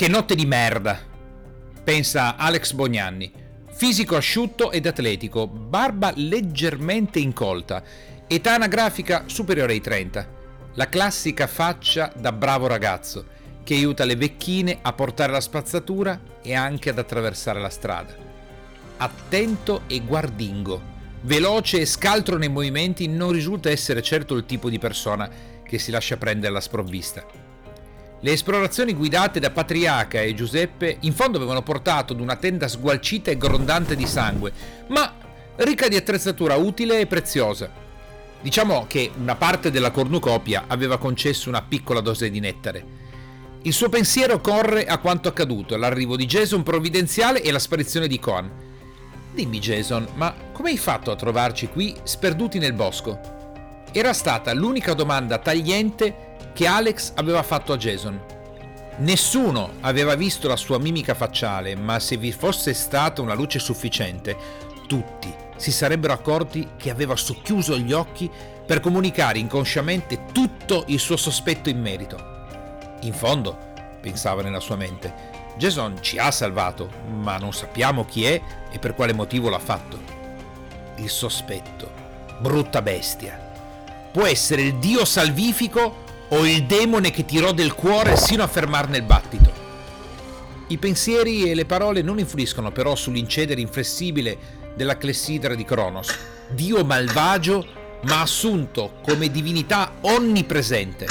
Che notte di merda, pensa Alex Bognanni. Fisico asciutto ed atletico, barba leggermente incolta, età anagrafica superiore ai 30. La classica faccia da bravo ragazzo che aiuta le vecchine a portare la spazzatura e anche ad attraversare la strada. Attento e guardingo, veloce e scaltro nei movimenti, non risulta essere certo il tipo di persona che si lascia prendere alla sprovvista. Le esplorazioni guidate da Patriarca e Giuseppe in fondo avevano portato ad una tenda sgualcita e grondante di sangue, ma ricca di attrezzatura utile e preziosa. Diciamo che una parte della cornucopia aveva concesso una piccola dose di nettare. Il suo pensiero corre a quanto accaduto, l'arrivo di Jason provvidenziale e la sparizione di Coan. Dimmi Jason, ma come hai fatto a trovarci qui sperduti nel bosco? Era stata l'unica domanda tagliente che Alex aveva fatto a Jason. Nessuno aveva visto la sua mimica facciale, ma se vi fosse stata una luce sufficiente, tutti si sarebbero accorti che aveva socchiuso gli occhi per comunicare inconsciamente tutto il suo sospetto in merito. In fondo, pensava nella sua mente, Jason ci ha salvato, ma non sappiamo chi è e per quale motivo l'ha fatto. Il sospetto, brutta bestia, può essere il dio salvifico o il demone che tirò del cuore sino a fermarne il battito. I pensieri e le parole non influiscono però sull'incedere inflessibile della clessidra di Cronos, dio malvagio ma assunto come divinità onnipresente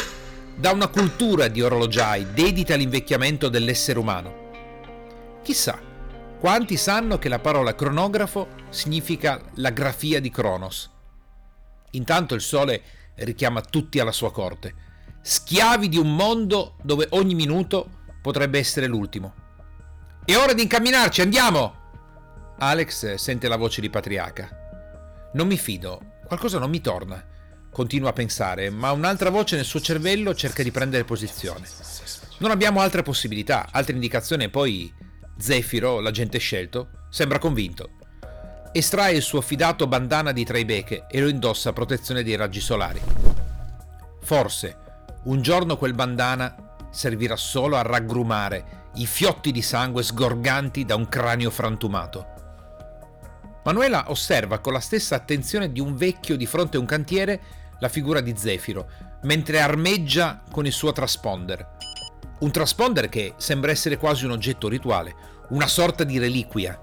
da una cultura di orologiai dedita all'invecchiamento dell'essere umano. Chissà quanti sanno che la parola cronografo significa la grafia di Cronos. Intanto il sole richiama tutti alla sua corte, schiavi di un mondo dove ogni minuto potrebbe essere l'ultimo. È ora di incamminarci, andiamo! Alex sente la voce di Patriarca. Non mi fido, qualcosa non mi torna, continua a pensare, ma un'altra voce nel suo cervello cerca di prendere posizione. Non abbiamo altre possibilità, altre indicazioni, e poi Zefiro, l'agente scelto, sembra convinto. Estrae il suo fidato bandana di tre becche e lo indossa a protezione dei raggi solari. Forse un giorno quel bandana servirà solo a raggrumare i fiotti di sangue sgorganti da un cranio frantumato. Manuela osserva con la stessa attenzione di un vecchio di fronte a un cantiere la figura di Zefiro, mentre armeggia con il suo transponder. Un transponder che sembra essere quasi un oggetto rituale, una sorta di reliquia.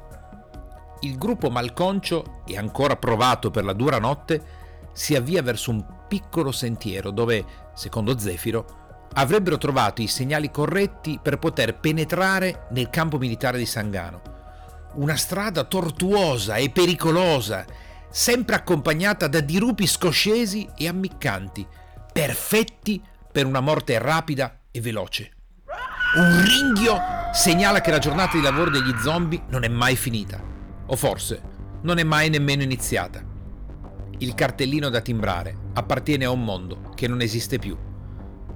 Il gruppo malconcio, e ancora provato per la dura notte, si avvia verso un piccolo sentiero dove, secondo Zefiro, avrebbero trovato i segnali corretti per poter penetrare nel campo militare di Sangano. Una strada tortuosa e pericolosa, sempre accompagnata da dirupi scoscesi e ammiccanti, perfetti per una morte rapida e veloce. Un ringhio segnala che la giornata di lavoro degli zombie non è mai finita, o forse non è mai nemmeno iniziata. Il cartellino da timbrare appartiene a un mondo che non esiste più.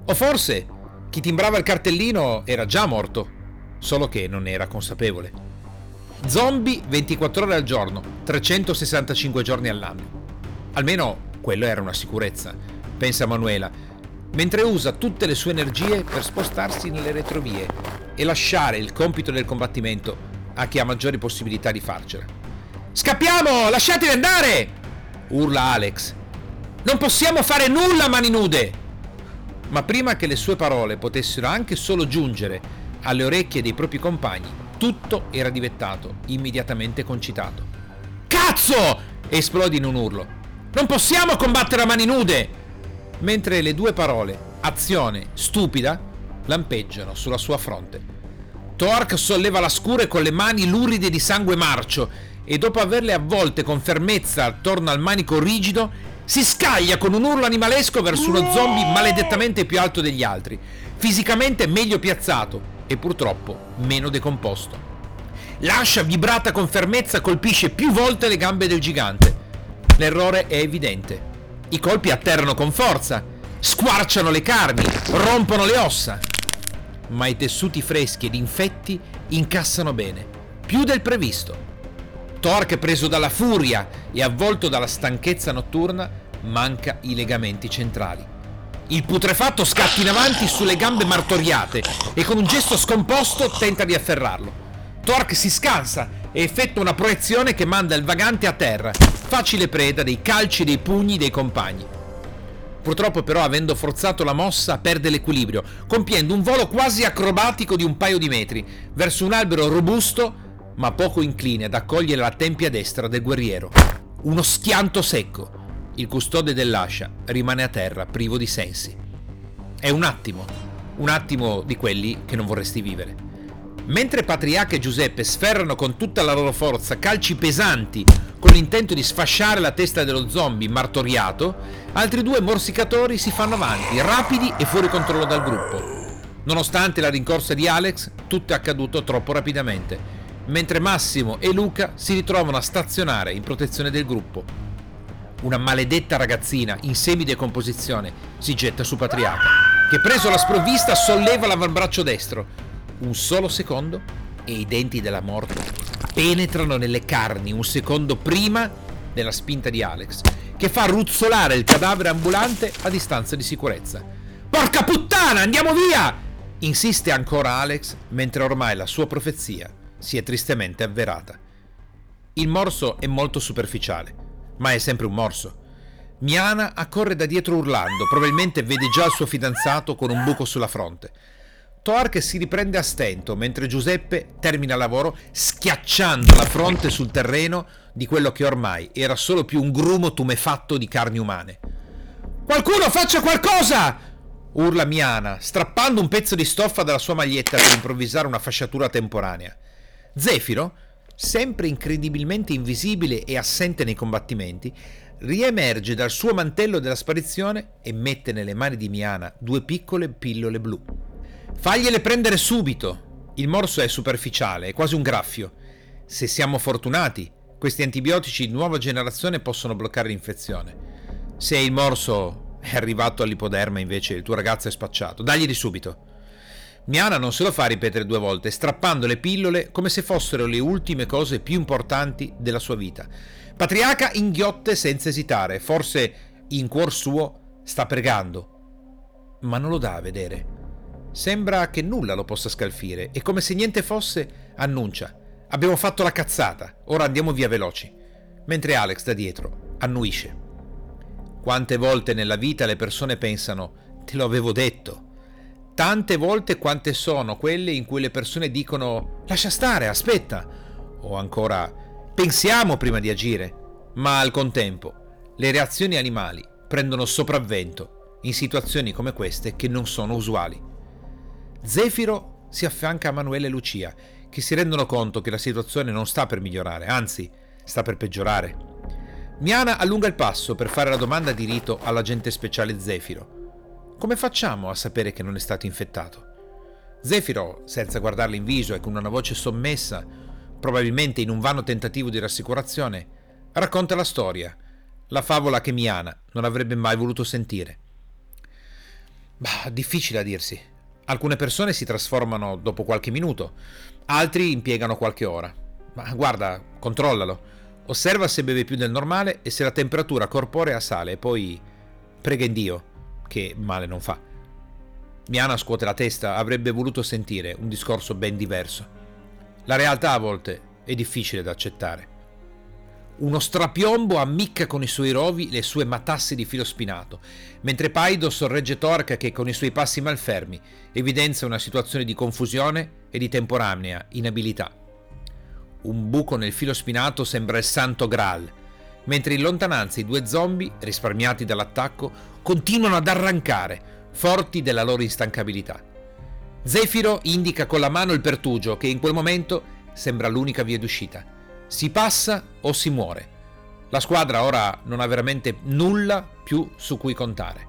O forse chi timbrava il cartellino era già morto, solo che non ne era consapevole. Zombie 24 ore al giorno, 365 giorni all'anno. Almeno quello era una sicurezza, pensa Manuela, mentre usa tutte le sue energie per spostarsi nelle retrovie e lasciare il compito del combattimento a chi ha maggiori possibilità di farcela. Scappiamo! Lasciateli andare! Urla Alex. Non possiamo fare nulla a mani nude! Ma prima che le sue parole potessero anche solo giungere alle orecchie dei propri compagni, tutto era diventato immediatamente concitato. Cazzo! Esplode in un urlo. Non possiamo combattere a mani nude! Mentre le due parole, azione stupida, lampeggiano sulla sua fronte. Thork solleva la scure con le mani luride di sangue marcio e dopo averle avvolte con fermezza attorno al manico rigido, si scaglia con un urlo animalesco verso uno zombie maledettamente più alto degli altri, fisicamente meglio piazzato e purtroppo meno decomposto. L'ascia vibrata con fermezza colpisce più volte le gambe del gigante. L'errore è evidente. I colpi atterrano con forza, squarciano le carni, rompono le ossa, ma i tessuti freschi ed infetti incassano bene, più del previsto. Thork, preso dalla furia e avvolto dalla stanchezza notturna, manca i legamenti centrali. Il putrefatto scatta in avanti sulle gambe martoriate e con un gesto scomposto tenta di afferrarlo. Thork si scansa e effettua una proiezione che manda il vagante a terra, facile preda dei calci e dei pugni dei compagni. Purtroppo però, avendo forzato la mossa, perde l'equilibrio, compiendo un volo quasi acrobatico di un paio di metri verso un albero robusto ma poco incline ad accogliere la tempia destra del guerriero. Uno schianto secco. Il custode dell'ascia rimane a terra privo di sensi. È un attimo di quelli che non vorresti vivere. Mentre Patriarca e Giuseppe sferrano con tutta la loro forza calci pesanti con l'intento di sfasciare la testa dello zombie martoriato, altri due morsicatori si fanno avanti, rapidi e fuori controllo dal gruppo. Nonostante la rincorsa di Alex, tutto è accaduto troppo rapidamente, mentre Massimo e Luca si ritrovano a stazionare in protezione del gruppo. Una maledetta ragazzina in semidecomposizione si getta su Patriarca, che preso la sprovvista solleva l'avambraccio destro. Un solo secondo e i denti della morte penetrano nelle carni un secondo prima della spinta di Alex, che fa ruzzolare il cadavere ambulante a distanza di sicurezza. Porca puttana, andiamo via! Insiste ancora Alex, mentre ormai la sua profezia si è tristemente avverata. Il morso è molto superficiale, ma è sempre un morso. Miana accorre da dietro urlando, probabilmente vede già il suo fidanzato con un buco sulla fronte. Thork si riprende a stento, mentre Giuseppe termina il lavoro schiacciando la fronte sul terreno di quello che ormai era solo più un grumo tumefatto di carni umane. «Qualcuno faccia qualcosa!» urla Miana, strappando un pezzo di stoffa dalla sua maglietta per improvvisare una fasciatura temporanea. Zefiro, sempre incredibilmente invisibile e assente nei combattimenti, riemerge dal suo mantello della sparizione e mette nelle mani di Miana due piccole pillole blu. Fagliele prendere subito! Il morso è superficiale, è quasi un graffio. Se siamo fortunati, questi antibiotici di nuova generazione possono bloccare l'infezione. Se il morso è arrivato all'ipoderma, invece, il tuo ragazzo è spacciato. Daglieli subito! Miana non se lo fa ripetere due volte, strappando le pillole come se fossero le ultime cose più importanti della sua vita. Patriarca inghiotte senza esitare, forse in cuor suo sta pregando, ma non lo dà a vedere. Sembra che nulla lo possa scalfire e, come se niente fosse, annuncia: abbiamo fatto la cazzata, ora andiamo via veloci. Mentre Alex da dietro annuisce. Quante volte nella vita le persone pensano: te lo avevo detto. Tante volte quante sono quelle in cui le persone dicono «lascia stare, aspetta» o ancora «pensiamo prima di agire», ma al contempo le reazioni animali prendono sopravvento in situazioni come queste che non sono usuali. Zefiro si affianca a Manuela e Lucia, che si rendono conto che la situazione non sta per migliorare, anzi sta per peggiorare. Miana allunga il passo per fare la domanda di rito all'agente speciale Zefiro. Come facciamo a sapere che non è stato infettato? Zefiro, senza guardarla in viso e con una voce sommessa, probabilmente in un vano tentativo di rassicurazione, racconta la storia, la favola che Miana non avrebbe mai voluto sentire. Bah, difficile a dirsi. Alcune persone si trasformano dopo qualche minuto, altri impiegano qualche ora. Ma guarda, controllalo. Osserva se beve più del normale e se la temperatura corporea sale e poi prega in Dio, che male non fa. Miana scuote la testa, avrebbe voluto sentire un discorso ben diverso. La realtà a volte è difficile da accettare. Uno strapiombo ammicca con i suoi rovi le sue matasse di filo spinato, mentre Paido sorregge Torca che con i suoi passi malfermi evidenzia una situazione di confusione e di temporanea inabilità. Un buco nel filo spinato sembra il santo Graal, mentre in lontananza i due zombie, risparmiati dall'attacco, continuano ad arrancare, forti della loro instancabilità. Zefiro indica con la mano il pertugio, che in quel momento sembra l'unica via d'uscita. Si passa o si muore. La squadra ora non ha veramente nulla più su cui contare.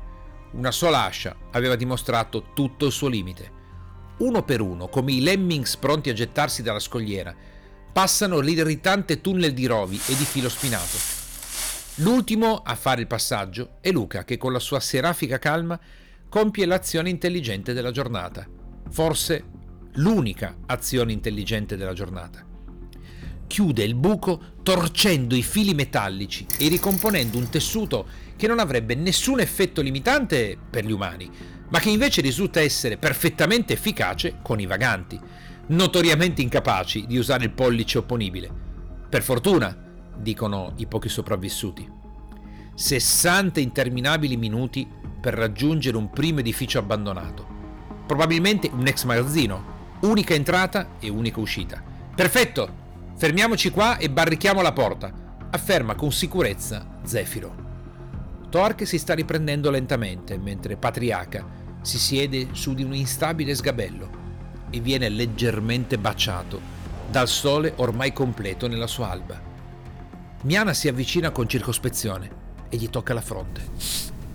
Una sola ascia aveva dimostrato tutto il suo limite. Uno per uno, come i lemmings pronti a gettarsi dalla scogliera, passano l'irritante tunnel di rovi e di filo spinato. L'ultimo a fare il passaggio è Luca, che con la sua serafica calma compie l'azione intelligente della giornata. Forse l'unica azione intelligente della giornata. chiude il buco torcendo i fili metallici e ricomponendo un tessuto che non avrebbe nessun effetto limitante per gli umani, ma che invece risulta essere perfettamente efficace con i vaganti, notoriamente incapaci di usare il pollice opponibile. Per fortuna, dicono i pochi sopravvissuti. 60 interminabili minuti per raggiungere un primo edificio abbandonato, probabilmente un ex magazzino, unica entrata e unica uscita. Perfetto, fermiamoci qua e barrichiamo la porta, afferma con sicurezza Zefiro. Thork si sta riprendendo lentamente, mentre Patriarca si siede su di un instabile sgabello e viene leggermente baciato dal sole ormai completo nella sua alba. Miana si avvicina con circospezione e gli tocca la fronte.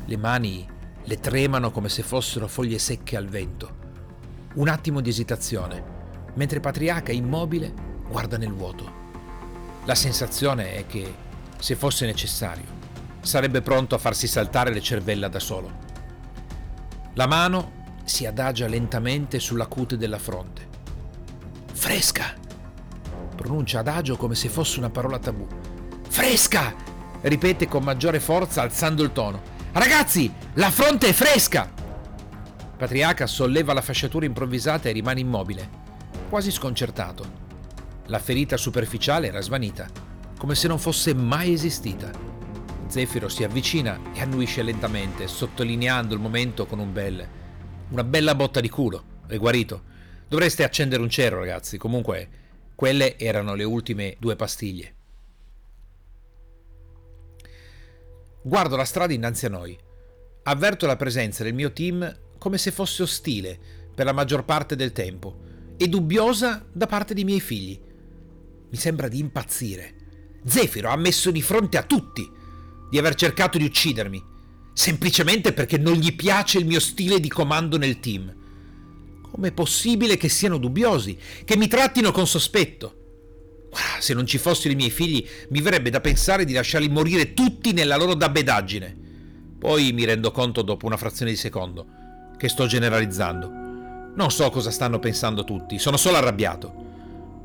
Le mani le tremano come se fossero foglie secche al vento. Un attimo di esitazione, mentre Patriarca, immobile, guarda nel vuoto. La sensazione è che, se fosse necessario, sarebbe pronto a farsi saltare le cervella da solo. La mano si adagia lentamente sulla cute della fronte. Fresca! Pronuncia adagio come se fosse una parola tabù. Fresca! Ripete con maggiore forza alzando il tono. Ragazzi, la fronte è fresca! Patriarca solleva la fasciatura improvvisata e rimane immobile, quasi sconcertato. La ferita superficiale era svanita, come se non fosse mai esistita. Zefiro si avvicina e annuisce lentamente, sottolineando il momento con un bel... Una bella botta di culo, è guarito. Dovreste accendere un cero, ragazzi. Comunque, quelle erano le ultime 2 pastiglie. Guardo la strada innanzi a noi. Avverto la presenza del mio team come se fosse ostile per la maggior parte del tempo e dubbiosa da parte dei miei figli. Mi sembra di impazzire. Zefiro ha messo di fronte a tutti di aver cercato di uccidermi, semplicemente perché non gli piace il mio stile di comando nel team. Com'è possibile che siano dubbiosi, che mi trattino con sospetto? Guarda, se non ci fossero i miei figli, mi verrebbe da pensare di lasciarli morire tutti nella loro dabbedaggine. Poi mi rendo conto dopo una frazione di secondo che sto generalizzando. Non so cosa stanno pensando tutti, sono solo arrabbiato.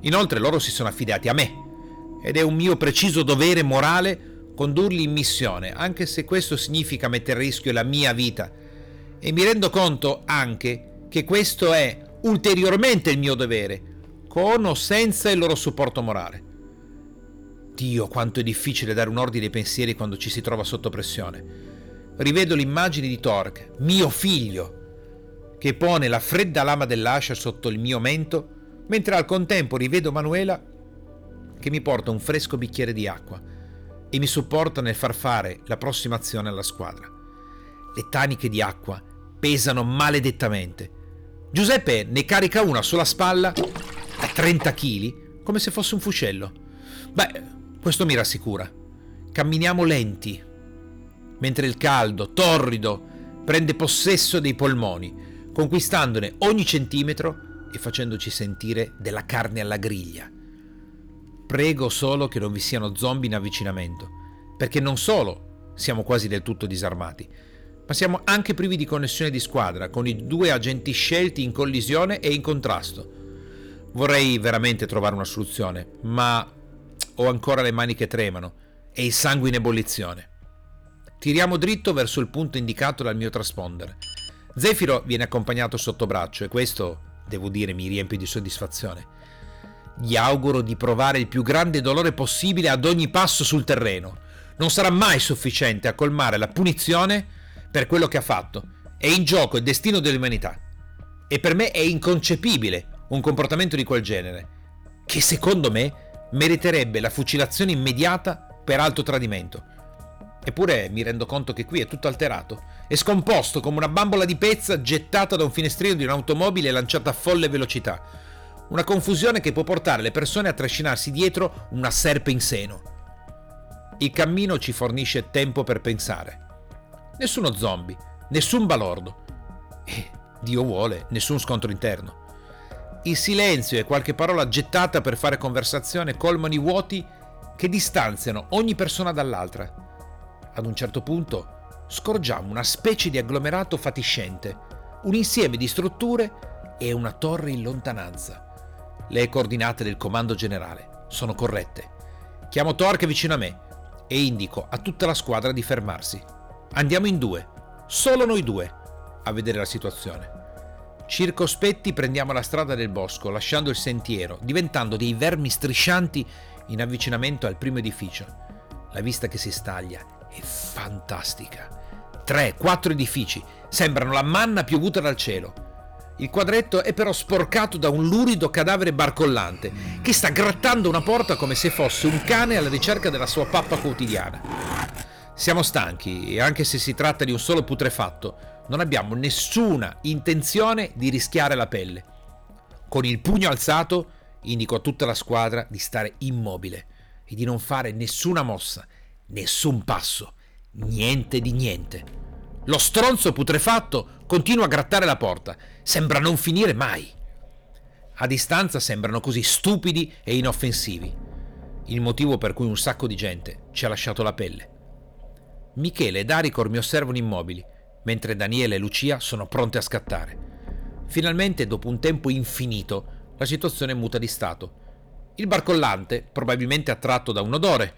Inoltre loro si sono affidati a me ed è un mio preciso dovere morale condurli in missione, anche se questo significa mettere a rischio la mia vita. E mi rendo conto anche che questo è ulteriormente il mio dovere, con o senza il loro supporto morale. Dio, quanto è difficile dare un ordine ai pensieri quando ci si trova sotto pressione. Rivedo l'immagine di Thork, mio figlio, che pone la fredda lama dell'ascia sotto il mio mento, mentre al contempo rivedo Manuela che mi porta un fresco bicchiere di acqua e mi supporta nel far fare l'approssimazione alla squadra. Le taniche di acqua pesano maledettamente. Giuseppe ne carica una sulla spalla da 30 kg, come se fosse un fuscello. Beh, questo mi rassicura. Camminiamo lenti, mentre il caldo, torrido, prende possesso dei polmoni, conquistandone ogni centimetro e facendoci sentire della carne alla griglia. Prego solo che non vi siano zombie in avvicinamento, perché non solo siamo quasi del tutto disarmati, ma siamo anche privi di connessione di squadra, con i 2 agenti scelti in collisione e in contrasto. Vorrei veramente trovare una soluzione, ma ho ancora le mani che tremano e il sangue in ebollizione. Tiriamo dritto verso il punto indicato dal mio transponder. Zefiro viene accompagnato sotto braccio e questo, devo dire, mi riempie di soddisfazione. Gli auguro di provare il più grande dolore possibile ad ogni passo sul terreno. Non sarà mai sufficiente a colmare la punizione per quello che ha fatto. È in gioco il destino dell'umanità. E per me è inconcepibile un comportamento di quel genere, che secondo me meriterebbe la fucilazione immediata per alto tradimento. Eppure mi rendo conto che qui è tutto alterato. È scomposto come una bambola di pezza gettata da un finestrino di un'automobile e lanciata a folle velocità. Una confusione che può portare le persone a trascinarsi dietro una serpe in seno. Il cammino ci fornisce tempo per pensare. Nessuno zombie, nessun balordo. E, Dio vuole, nessun scontro interno. Il silenzio e qualche parola gettata per fare conversazione colmano i vuoti che distanziano ogni persona dall'altra. Ad un certo punto scorgiamo una specie di agglomerato fatiscente, un insieme di strutture e una torre in lontananza. Le coordinate del comando generale sono corrette. Chiamo Thork vicino a me e indico a tutta la squadra di fermarsi. Andiamo in due, solo noi due, a vedere la situazione. Circospetti prendiamo la strada del bosco, lasciando il sentiero, diventando dei vermi striscianti in avvicinamento al primo edificio. La vista che si staglia è fantastica. 3-4 edifici, sembrano la manna piovuta dal cielo. Il quadretto è però sporcato da un lurido cadavere barcollante che sta grattando una porta come se fosse un cane alla ricerca della sua pappa quotidiana. Siamo stanchi e anche se si tratta di un solo putrefatto, non abbiamo nessuna intenzione di rischiare la pelle. Con il pugno alzato indico a tutta la squadra di stare immobile e di non fare nessuna mossa, nessun passo, niente di niente. Lo stronzo putrefatto continua a grattare la porta, sembra non finire mai. A distanza sembrano così stupidi e inoffensivi, il motivo per cui un sacco di gente ci ha lasciato la pelle. Michele e Dario mi osservano immobili, mentre Daniele e Lucia sono pronte a scattare. Finalmente, dopo un tempo infinito, la situazione muta di stato. Il barcollante, probabilmente attratto da un odore,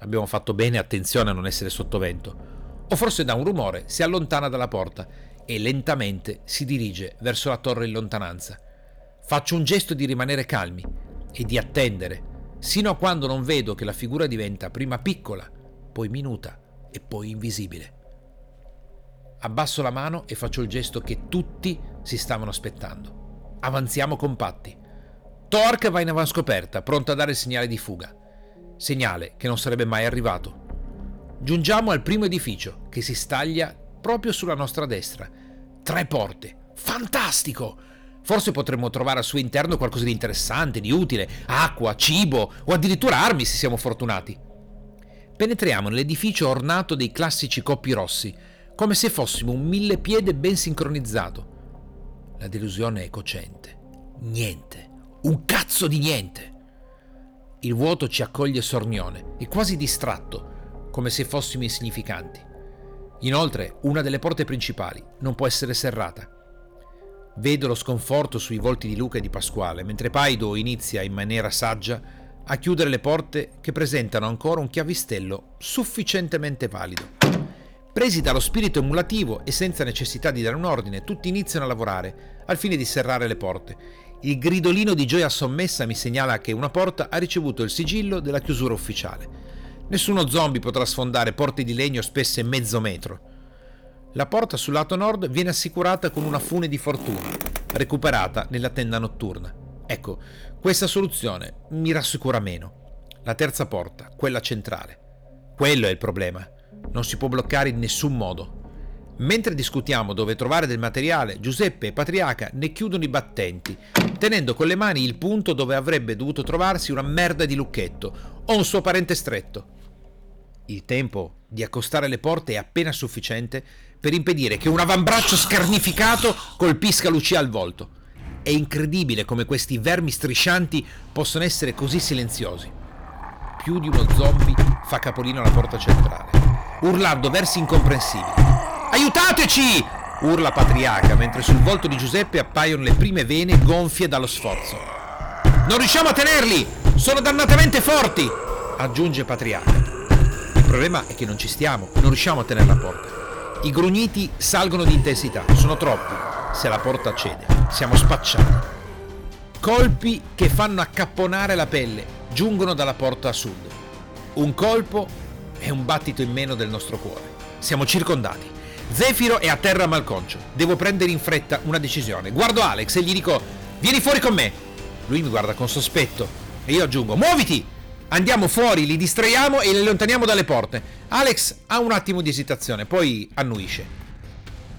abbiamo fatto bene attenzione a non essere sottovento, o forse da un rumore, si allontana dalla porta e lentamente si dirige verso la torre in lontananza. Faccio un gesto di rimanere calmi e di attendere, sino a quando non vedo che la figura diventa prima piccola, poi minuta e poi invisibile. Abbasso la mano e faccio il gesto che tutti si stavano aspettando. Avanziamo compatti. Thork va in avanscoperta, pronto a dare il segnale di fuga. Segnale che non sarebbe mai arrivato. Giungiamo al primo edificio, che si staglia proprio sulla nostra destra. 3 porte. Fantastico! Forse potremmo trovare al suo interno qualcosa di interessante, di utile, acqua, cibo o addirittura armi se siamo fortunati. Penetriamo nell'edificio ornato dei classici coppi rossi, come se fossimo un millepiede ben sincronizzato. La delusione è cocente. Niente. Un cazzo di niente! Il vuoto ci accoglie sornione e quasi distratto, come se fossimo insignificanti. Inoltre, una delle porte principali non può essere serrata. Vedo lo sconforto sui volti di Luca e di Pasquale, mentre Paido inizia in maniera saggia a chiudere le porte che presentano ancora un chiavistello sufficientemente valido. Presi dallo spirito emulativo e senza necessità di dare un ordine, tutti iniziano a lavorare al fine di serrare le porte. Il gridolino di gioia sommessa mi segnala che una porta ha ricevuto il sigillo della chiusura ufficiale. Nessuno zombie potrà sfondare porte di legno spesse mezzo metro. La porta sul lato nord viene assicurata con una fune di fortuna, recuperata nella tenda notturna. Ecco, questa soluzione mi rassicura meno. La terza porta, quella centrale. Quello è il problema. Non si può bloccare in nessun modo. Mentre discutiamo dove trovare del materiale, Giuseppe e Patriarca ne chiudono i battenti, tenendo con le mani il punto dove avrebbe dovuto trovarsi una merda di lucchetto o un suo parente stretto. Il tempo di accostare le porte è appena sufficiente per impedire che un avambraccio scarnificato colpisca Lucia al volto. È incredibile come questi vermi striscianti possono essere così silenziosi. Più di uno zombie fa capolino alla porta centrale, urlando versi incomprensibili. «Aiutateci!» urla Patriarca, mentre sul volto di Giuseppe appaiono le prime vene gonfie dallo sforzo. «Non riusciamo a tenerli! Sono dannatamente forti!» aggiunge Patriarca. Il problema è che non ci stiamo, non riusciamo a tenere la porta. I grugniti salgono di intensità, sono troppi. Se la porta cede, siamo spacciati. Colpi che fanno accapponare la pelle giungono dalla porta a sud. Un colpo e un battito in meno del nostro cuore. Siamo circondati. Zefiro è a terra malconcio. Devo prendere in fretta una decisione. Guardo Alex e gli dico: vieni fuori con me. Lui mi guarda con sospetto e io aggiungo: muoviti! Andiamo fuori, li distraiamo e li allontaniamo dalle porte. Alex ha un attimo di esitazione, poi annuisce.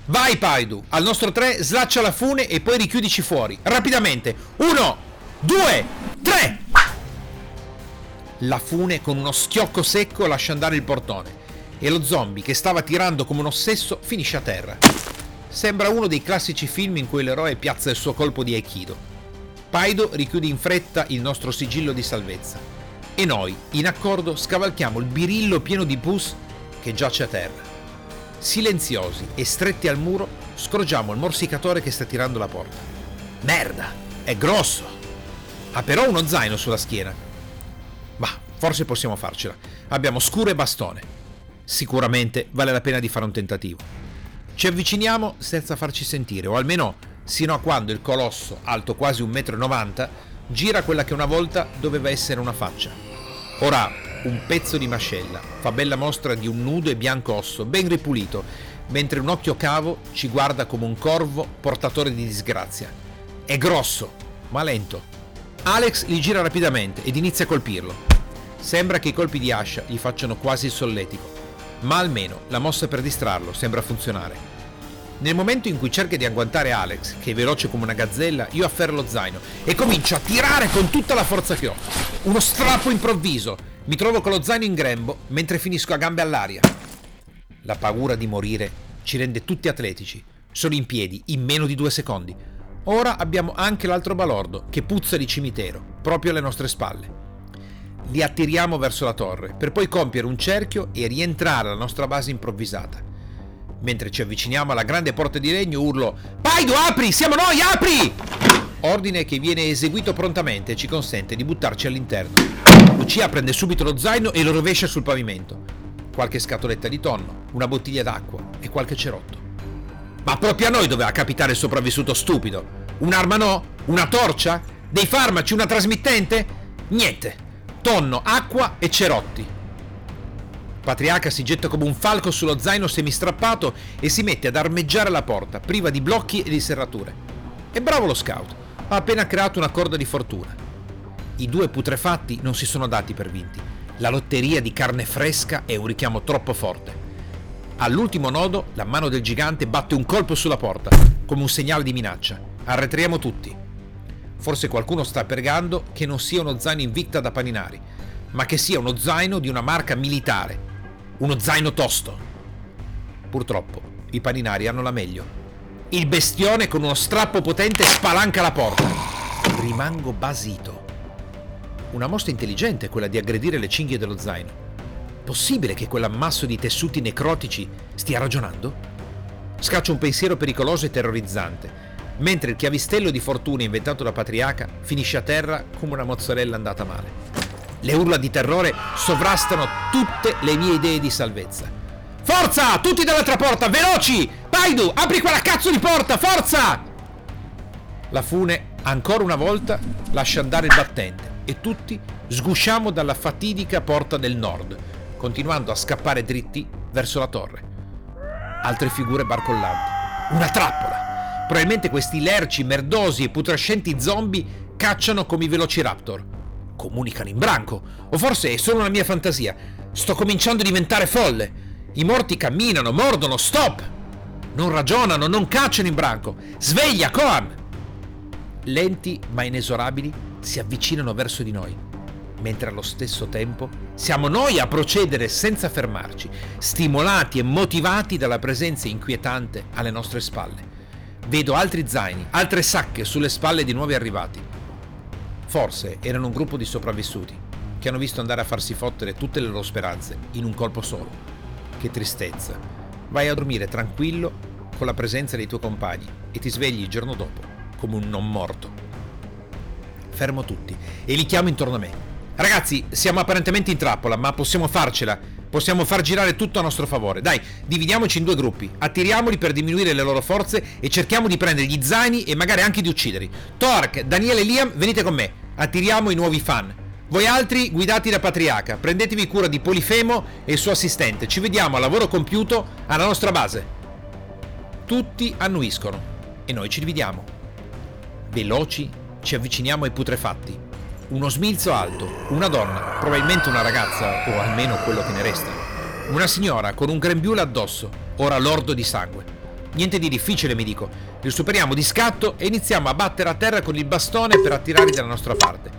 Vai Paidu, al nostro 3 slaccia la fune e poi richiudici fuori, rapidamente. 1, 2, 3! La fune con uno schiocco secco lascia andare il portone e lo zombie che stava tirando come un ossesso finisce a terra. Sembra uno dei classici film in cui l'eroe piazza il suo colpo di aikido. Paido richiude in fretta il nostro sigillo di salvezza. E noi, in accordo, scavalchiamo il birillo pieno di pus che giace a terra. Silenziosi e stretti al muro, scrolliamo il morsicatore che sta tirando la porta. Merda, è grosso! Ha però uno zaino sulla schiena. Forse possiamo farcela. Abbiamo scuro e bastone. Sicuramente vale la pena di fare un tentativo. Ci avviciniamo senza farci sentire, o almeno sino a quando il colosso, alto quasi 1,90 m, gira quella che una volta doveva essere una faccia. Ora un pezzo di mascella fa bella mostra di un nudo e bianco osso ben ripulito, mentre un occhio cavo ci guarda come un corvo portatore di disgrazia. È grosso, ma lento. Alex li gira rapidamente ed inizia a colpirlo. Sembra che i colpi di ascia gli facciano quasi il solletico, ma almeno la mossa per distrarlo sembra funzionare. Nel momento in cui cerca di agguantare Alex, che è veloce come una gazzella, io afferro lo zaino e comincio a tirare con tutta la forza che ho. Uno strappo improvviso, mi trovo con lo zaino in grembo mentre finisco a gambe all'aria. La paura di morire ci rende tutti atletici, solo in piedi in meno di 2 secondi. Ora abbiamo anche l'altro balordo che puzza di cimitero, proprio alle nostre spalle. Li attiriamo verso la torre, per poi compiere un cerchio e rientrare alla nostra base improvvisata. Mentre ci avviciniamo alla grande porta di legno, urlo: "Paido, apri! Siamo noi, apri!" Ordine che viene eseguito prontamente e ci consente di buttarci all'interno. Lucia prende subito lo zaino e lo rovescia sul pavimento. Qualche scatoletta di tonno, una bottiglia d'acqua e qualche cerotto. Ma proprio a noi doveva capitare il sopravvissuto stupido. Un'arma no? Una torcia? Dei farmaci? Una trasmittente? Niente. Tonno, acqua e cerotti. Patriarca si getta come un falco sullo zaino semistrappato e si mette ad armeggiare la porta, priva di blocchi e di serrature. È bravo lo scout, ha appena creato una corda di fortuna. I due putrefatti non si sono dati per vinti. La lotteria di carne fresca è un richiamo troppo forte. All'ultimo nodo, la mano del gigante batte un colpo sulla porta, come un segnale di minaccia. Arretriamo tutti. Forse qualcuno sta pregando che non sia uno zaino Invicta da paninari, ma che sia uno zaino di una marca militare. Uno zaino tosto. Purtroppo, i paninari hanno la meglio. Il bestione con uno strappo potente spalanca la porta. Rimango basito. Una mossa intelligente quella di aggredire le cinghie dello zaino. Possibile che quell'ammasso di tessuti necrotici stia ragionando? Scaccio un pensiero pericoloso e terrorizzante, mentre il chiavistello di fortuna inventato da Patriarca finisce a terra come una mozzarella andata male. Le urla di terrore sovrastano tutte le mie idee di salvezza. Forza! Tutti dall'altra porta! Veloci! Paido, apri quella cazzo di porta! Forza! La fune, ancora una volta, lascia andare il battente e tutti sgusciamo dalla fatidica porta del nord, continuando a scappare dritti verso la torre. Altre figure barcollanti. Una trappola! Probabilmente questi lerci, merdosi e putrescenti zombie cacciano come i velociraptor. Comunicano in branco. O forse è solo una mia fantasia. Sto cominciando a diventare folle. I morti camminano, mordono, stop! Non ragionano, non cacciano in branco. Sveglia, Coan! Lenti ma inesorabili si avvicinano verso di noi, mentre allo stesso tempo siamo noi a procedere senza fermarci, stimolati e motivati dalla presenza inquietante alle nostre spalle. Vedo altri zaini, altre sacche sulle spalle di nuovi arrivati. Forse erano un gruppo di sopravvissuti che hanno visto andare a farsi fottere tutte le loro speranze in un colpo solo. Che tristezza. Vai a dormire tranquillo con la presenza dei tuoi compagni e ti svegli il giorno dopo come un non morto. Fermo tutti e li chiamo intorno a me. Ragazzi, siamo apparentemente in trappola, ma possiamo farcela. Possiamo far girare tutto a nostro favore. Dai, dividiamoci in 2 gruppi. Attiriamoli per diminuire le loro forze e cerchiamo di prendere gli zaini e magari anche di ucciderli. Thork, Daniele e Liam, venite con me. Attiriamo i nuovi fan. Voi altri, guidati da Patriarca, prendetevi cura di Polifemo e il suo assistente. Ci vediamo al lavoro compiuto alla nostra base. Tutti annuiscono e noi ci dividiamo. Veloci, ci avviciniamo ai putrefatti. Uno smilzo alto, una donna, probabilmente una ragazza, o almeno quello che ne resta. Una signora con un grembiule addosso, ora lordo di sangue. Niente di difficile, mi dico. Li superiamo di scatto e iniziamo a battere a terra con il bastone per attirarli dalla nostra parte.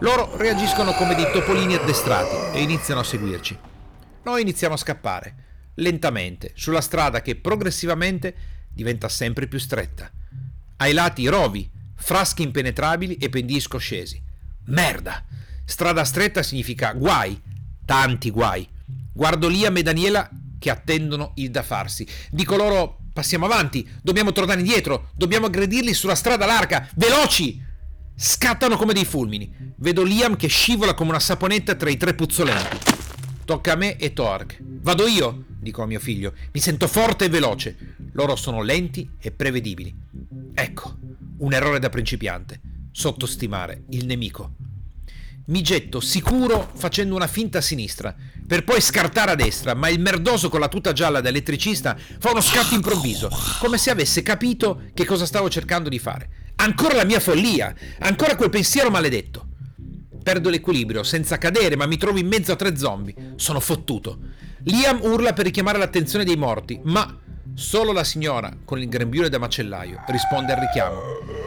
Loro reagiscono come dei topolini addestrati e iniziano a seguirci. Noi iniziamo a scappare, lentamente, sulla strada che progressivamente diventa sempre più stretta. Ai lati rovi, fraschi impenetrabili e pendii scoscesi. Merda! Strada stretta significa guai, tanti guai. Guardo Liam e Daniela che attendono il da farsi. Dico loro: passiamo avanti, dobbiamo tornare indietro, dobbiamo aggredirli sulla strada larga, veloci! scattano come dei fulmini. Vedo Liam che scivola come una saponetta tra i tre puzzolenti. Tocca a me e Thork. Vado io, dico a mio figlio. Mi sento forte e veloce. Loro sono lenti e prevedibili. Ecco, un errore da principiante. Sottostimare il nemico. Mi getto sicuro facendo una finta a sinistra, per poi scartare a destra, ma il merdoso con la tuta gialla da elettricista fa uno scatto improvviso, come se avesse capito che cosa stavo cercando di fare. Ancora la mia follia, ancora quel pensiero maledetto. Perdo l'equilibrio, senza cadere, ma mi trovo in mezzo a tre zombie. Sono fottuto. Liam urla per richiamare l'attenzione dei morti, ma solo la signora, con il grembiule da macellaio, risponde al richiamo.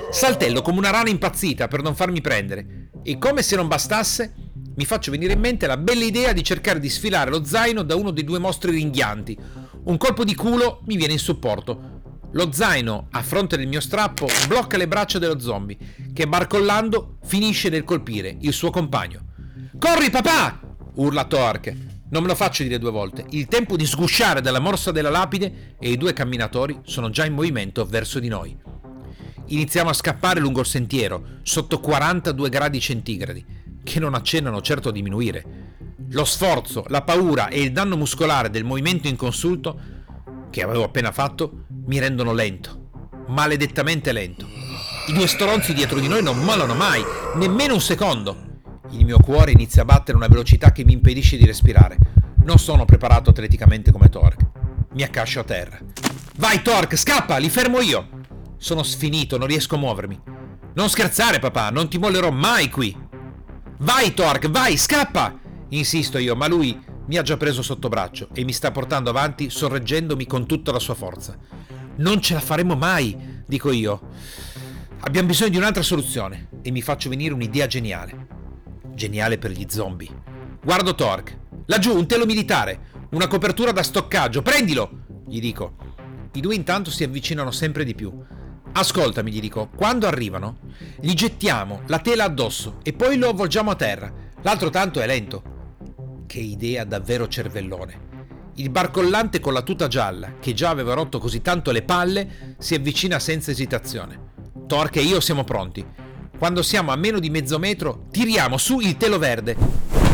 Saltello come una rana impazzita per non farmi prendere. E come se non bastasse, mi faccio venire in mente la bella idea di cercare di sfilare lo zaino da uno dei due mostri ringhianti. Un colpo di culo mi viene in supporto. Lo zaino, a fronte del mio strappo, blocca le braccia dello zombie, che barcollando finisce nel colpire il suo compagno. «Corri, papà!» urla Thork. Non me lo faccio dire due volte. Il tempo di sgusciare dalla morsa della lapide e i due camminatori sono già in movimento verso di noi. Iniziamo a scappare lungo il sentiero, sotto 42 gradi centigradi, che non accennano certo a diminuire. Lo sforzo, la paura e il danno muscolare del movimento inconsulto che avevo appena fatto mi rendono lento, maledettamente lento. I due stronzi dietro di noi non mollano mai, nemmeno un secondo. Il mio cuore inizia a battere a una velocità che mi impedisce di respirare. Non sono preparato atleticamente come Thork. Mi accascio a terra. Vai Thork, scappa, li fermo io. Sono sfinito, non riesco a muovermi. Non scherzare papà, non ti mollerò mai qui. Vai Thork, vai, scappa, insisto io, ma lui mi ha già preso sotto braccio e mi sta portando avanti sorreggendomi con tutta la sua forza. Non ce la faremo mai, dico io. Abbiamo bisogno di un'altra soluzione e mi faccio venire un'idea geniale. Geniale per gli zombie. Guardo Thork. Laggiù un telo militare, una copertura da stoccaggio. Prendilo, gli dico. I due intanto si avvicinano sempre di più. Ascoltami, gli dico. Quando arrivano, gli gettiamo la tela addosso e poi lo avvolgiamo a terra. L'altro tanto è lento. Che idea davvero cervellone. Il barcollante con la tuta gialla, che già aveva rotto così tanto le palle, si avvicina senza esitazione. Thork e io siamo pronti. Quando siamo a meno di mezzo metro, tiriamo su il telo verde.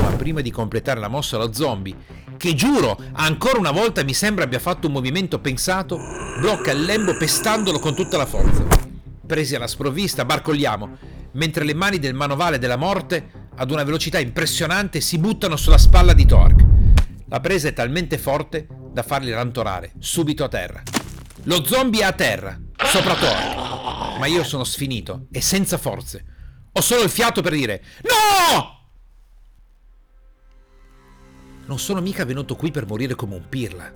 Ma prima di completare la mossa allo zombie, che giuro, ancora una volta mi sembra abbia fatto un movimento pensato, blocca il lembo pestandolo con tutta la forza. Presi alla sprovvista, barcolliamo, mentre le mani del manovale della morte ad una velocità impressionante si buttano sulla spalla di Thork. La presa è talmente forte da farli rantorare subito a terra. Lo zombie è a terra, sopra Thork, ma io sono sfinito e senza forze. Ho solo il fiato per dire no! Non sono mica venuto qui per morire come un pirla.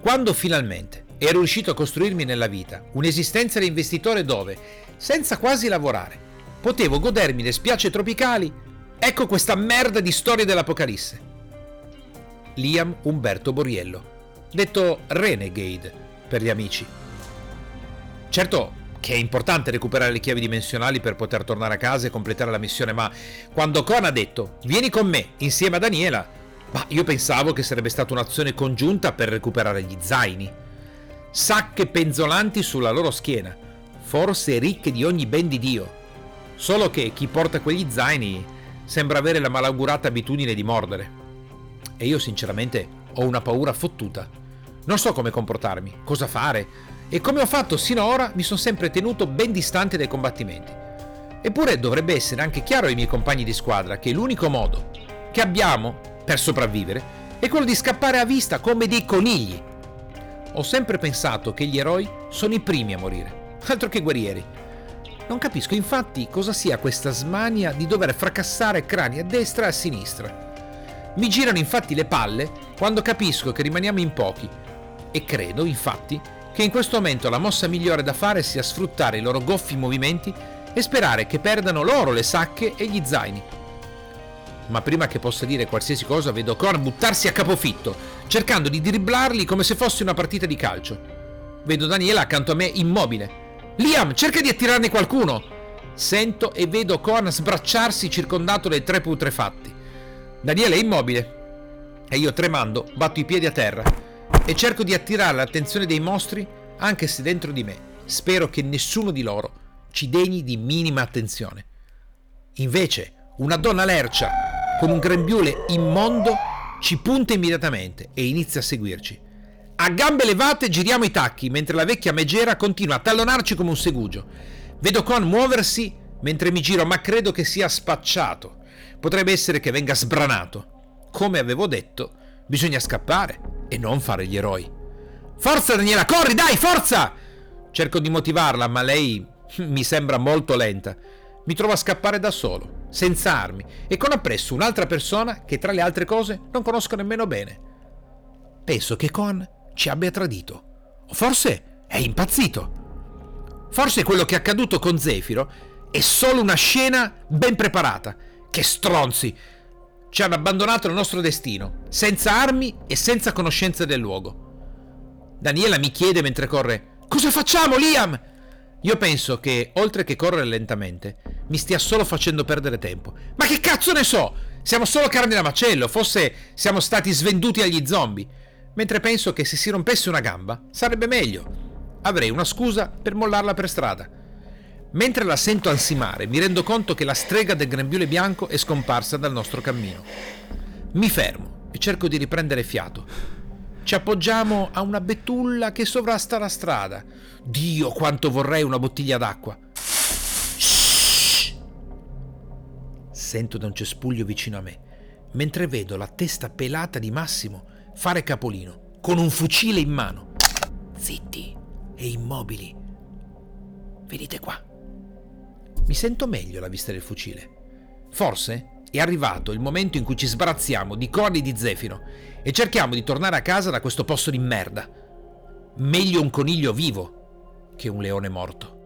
Quando finalmente ero riuscito a costruirmi nella vita un'esistenza da investitore dove, senza quasi lavorare, potevo godermi le spiagge tropicali, ecco questa merda di storia dell'Apocalisse. Liam Umberto Borriello, detto Renegade per gli amici. Certo che è importante recuperare le chiavi dimensionali per poter tornare a casa e completare la missione, ma quando Coan ha detto «Vieni con me, insieme a Daniela», ma io pensavo che sarebbe stata un'azione congiunta per recuperare gli zaini. Sacche penzolanti sulla loro schiena, forse ricche di ogni ben di Dio. Solo che chi porta quegli zaini sembra avere la malaugurata abitudine di mordere. E io sinceramente ho una paura fottuta. Non so come comportarmi, cosa fare, e come ho fatto sinora mi sono sempre tenuto ben distante dai combattimenti. Eppure dovrebbe essere anche chiaro ai miei compagni di squadra che l'unico modo che abbiamo per sopravvivere è quello di scappare a vista come dei conigli. Ho sempre pensato che gli eroi sono i primi a morire, altro che guerrieri. Non capisco infatti cosa sia questa smania di dover fracassare crani a destra e a sinistra. Mi girano infatti le palle quando capisco che rimaniamo in pochi e credo infatti che in questo momento la mossa migliore da fare sia sfruttare i loro goffi movimenti e sperare che perdano loro le sacche e gli zaini. Ma prima che possa dire qualsiasi cosa vedo Korn buttarsi a capofitto, cercando di dribblarli come se fosse una partita di calcio. Vedo Daniela accanto a me immobile. Liam, cerca di attirarne qualcuno! Sento e vedo Coan sbracciarsi circondato dai tre putrefatti. Daniele è immobile e io tremando batto i piedi a terra e cerco di attirare l'attenzione dei mostri anche se dentro di me spero che nessuno di loro ci degni di minima attenzione. Invece, una donna lercia, con un grembiule immondo, ci punta immediatamente e inizia a seguirci. A gambe levate giriamo i tacchi, mentre la vecchia megera continua a tallonarci come un segugio. Vedo Coan muoversi mentre mi giro, ma credo che sia spacciato. Potrebbe essere che venga sbranato. Come avevo detto, bisogna scappare e non fare gli eroi. Forza Daniela, corri, dai, forza! Cerco di motivarla, ma lei mi sembra molto lenta. Mi trovo a scappare da solo, senza armi, e con appresso un'altra persona che tra le altre cose non conosco nemmeno bene. Penso che Coan ci abbia tradito, o forse è impazzito. Forse quello che è accaduto con Zefiro è solo una scena ben preparata. Che stronzi! Ci hanno abbandonato al nostro destino, senza armi e senza conoscenza del luogo. Daniela mi chiede mentre corre: cosa facciamo, Liam? Io penso che, oltre che correre lentamente, mi stia solo facendo perdere tempo. Ma che cazzo ne so? Siamo solo carne da macello, forse siamo stati svenduti agli zombie. Mentre penso che se si rompesse una gamba sarebbe meglio. Avrei una scusa per mollarla per strada. Mentre la sento ansimare, mi rendo conto che la strega del grembiule bianco è scomparsa dal nostro cammino. Mi fermo e cerco di riprendere fiato. Ci appoggiamo a una betulla che sovrasta la strada. Dio, quanto vorrei una bottiglia d'acqua. Shhh! Sento da un cespuglio vicino a me, mentre vedo la testa pelata di Massimo fare capolino, con un fucile in mano. Zitti e immobili. Venite qua. Mi sento meglio alla vista del fucile. Forse è arrivato il momento in cui ci sbarazziamo di corni di Zefiro e cerchiamo di tornare a casa da questo posto di merda. Meglio un coniglio vivo che un leone morto.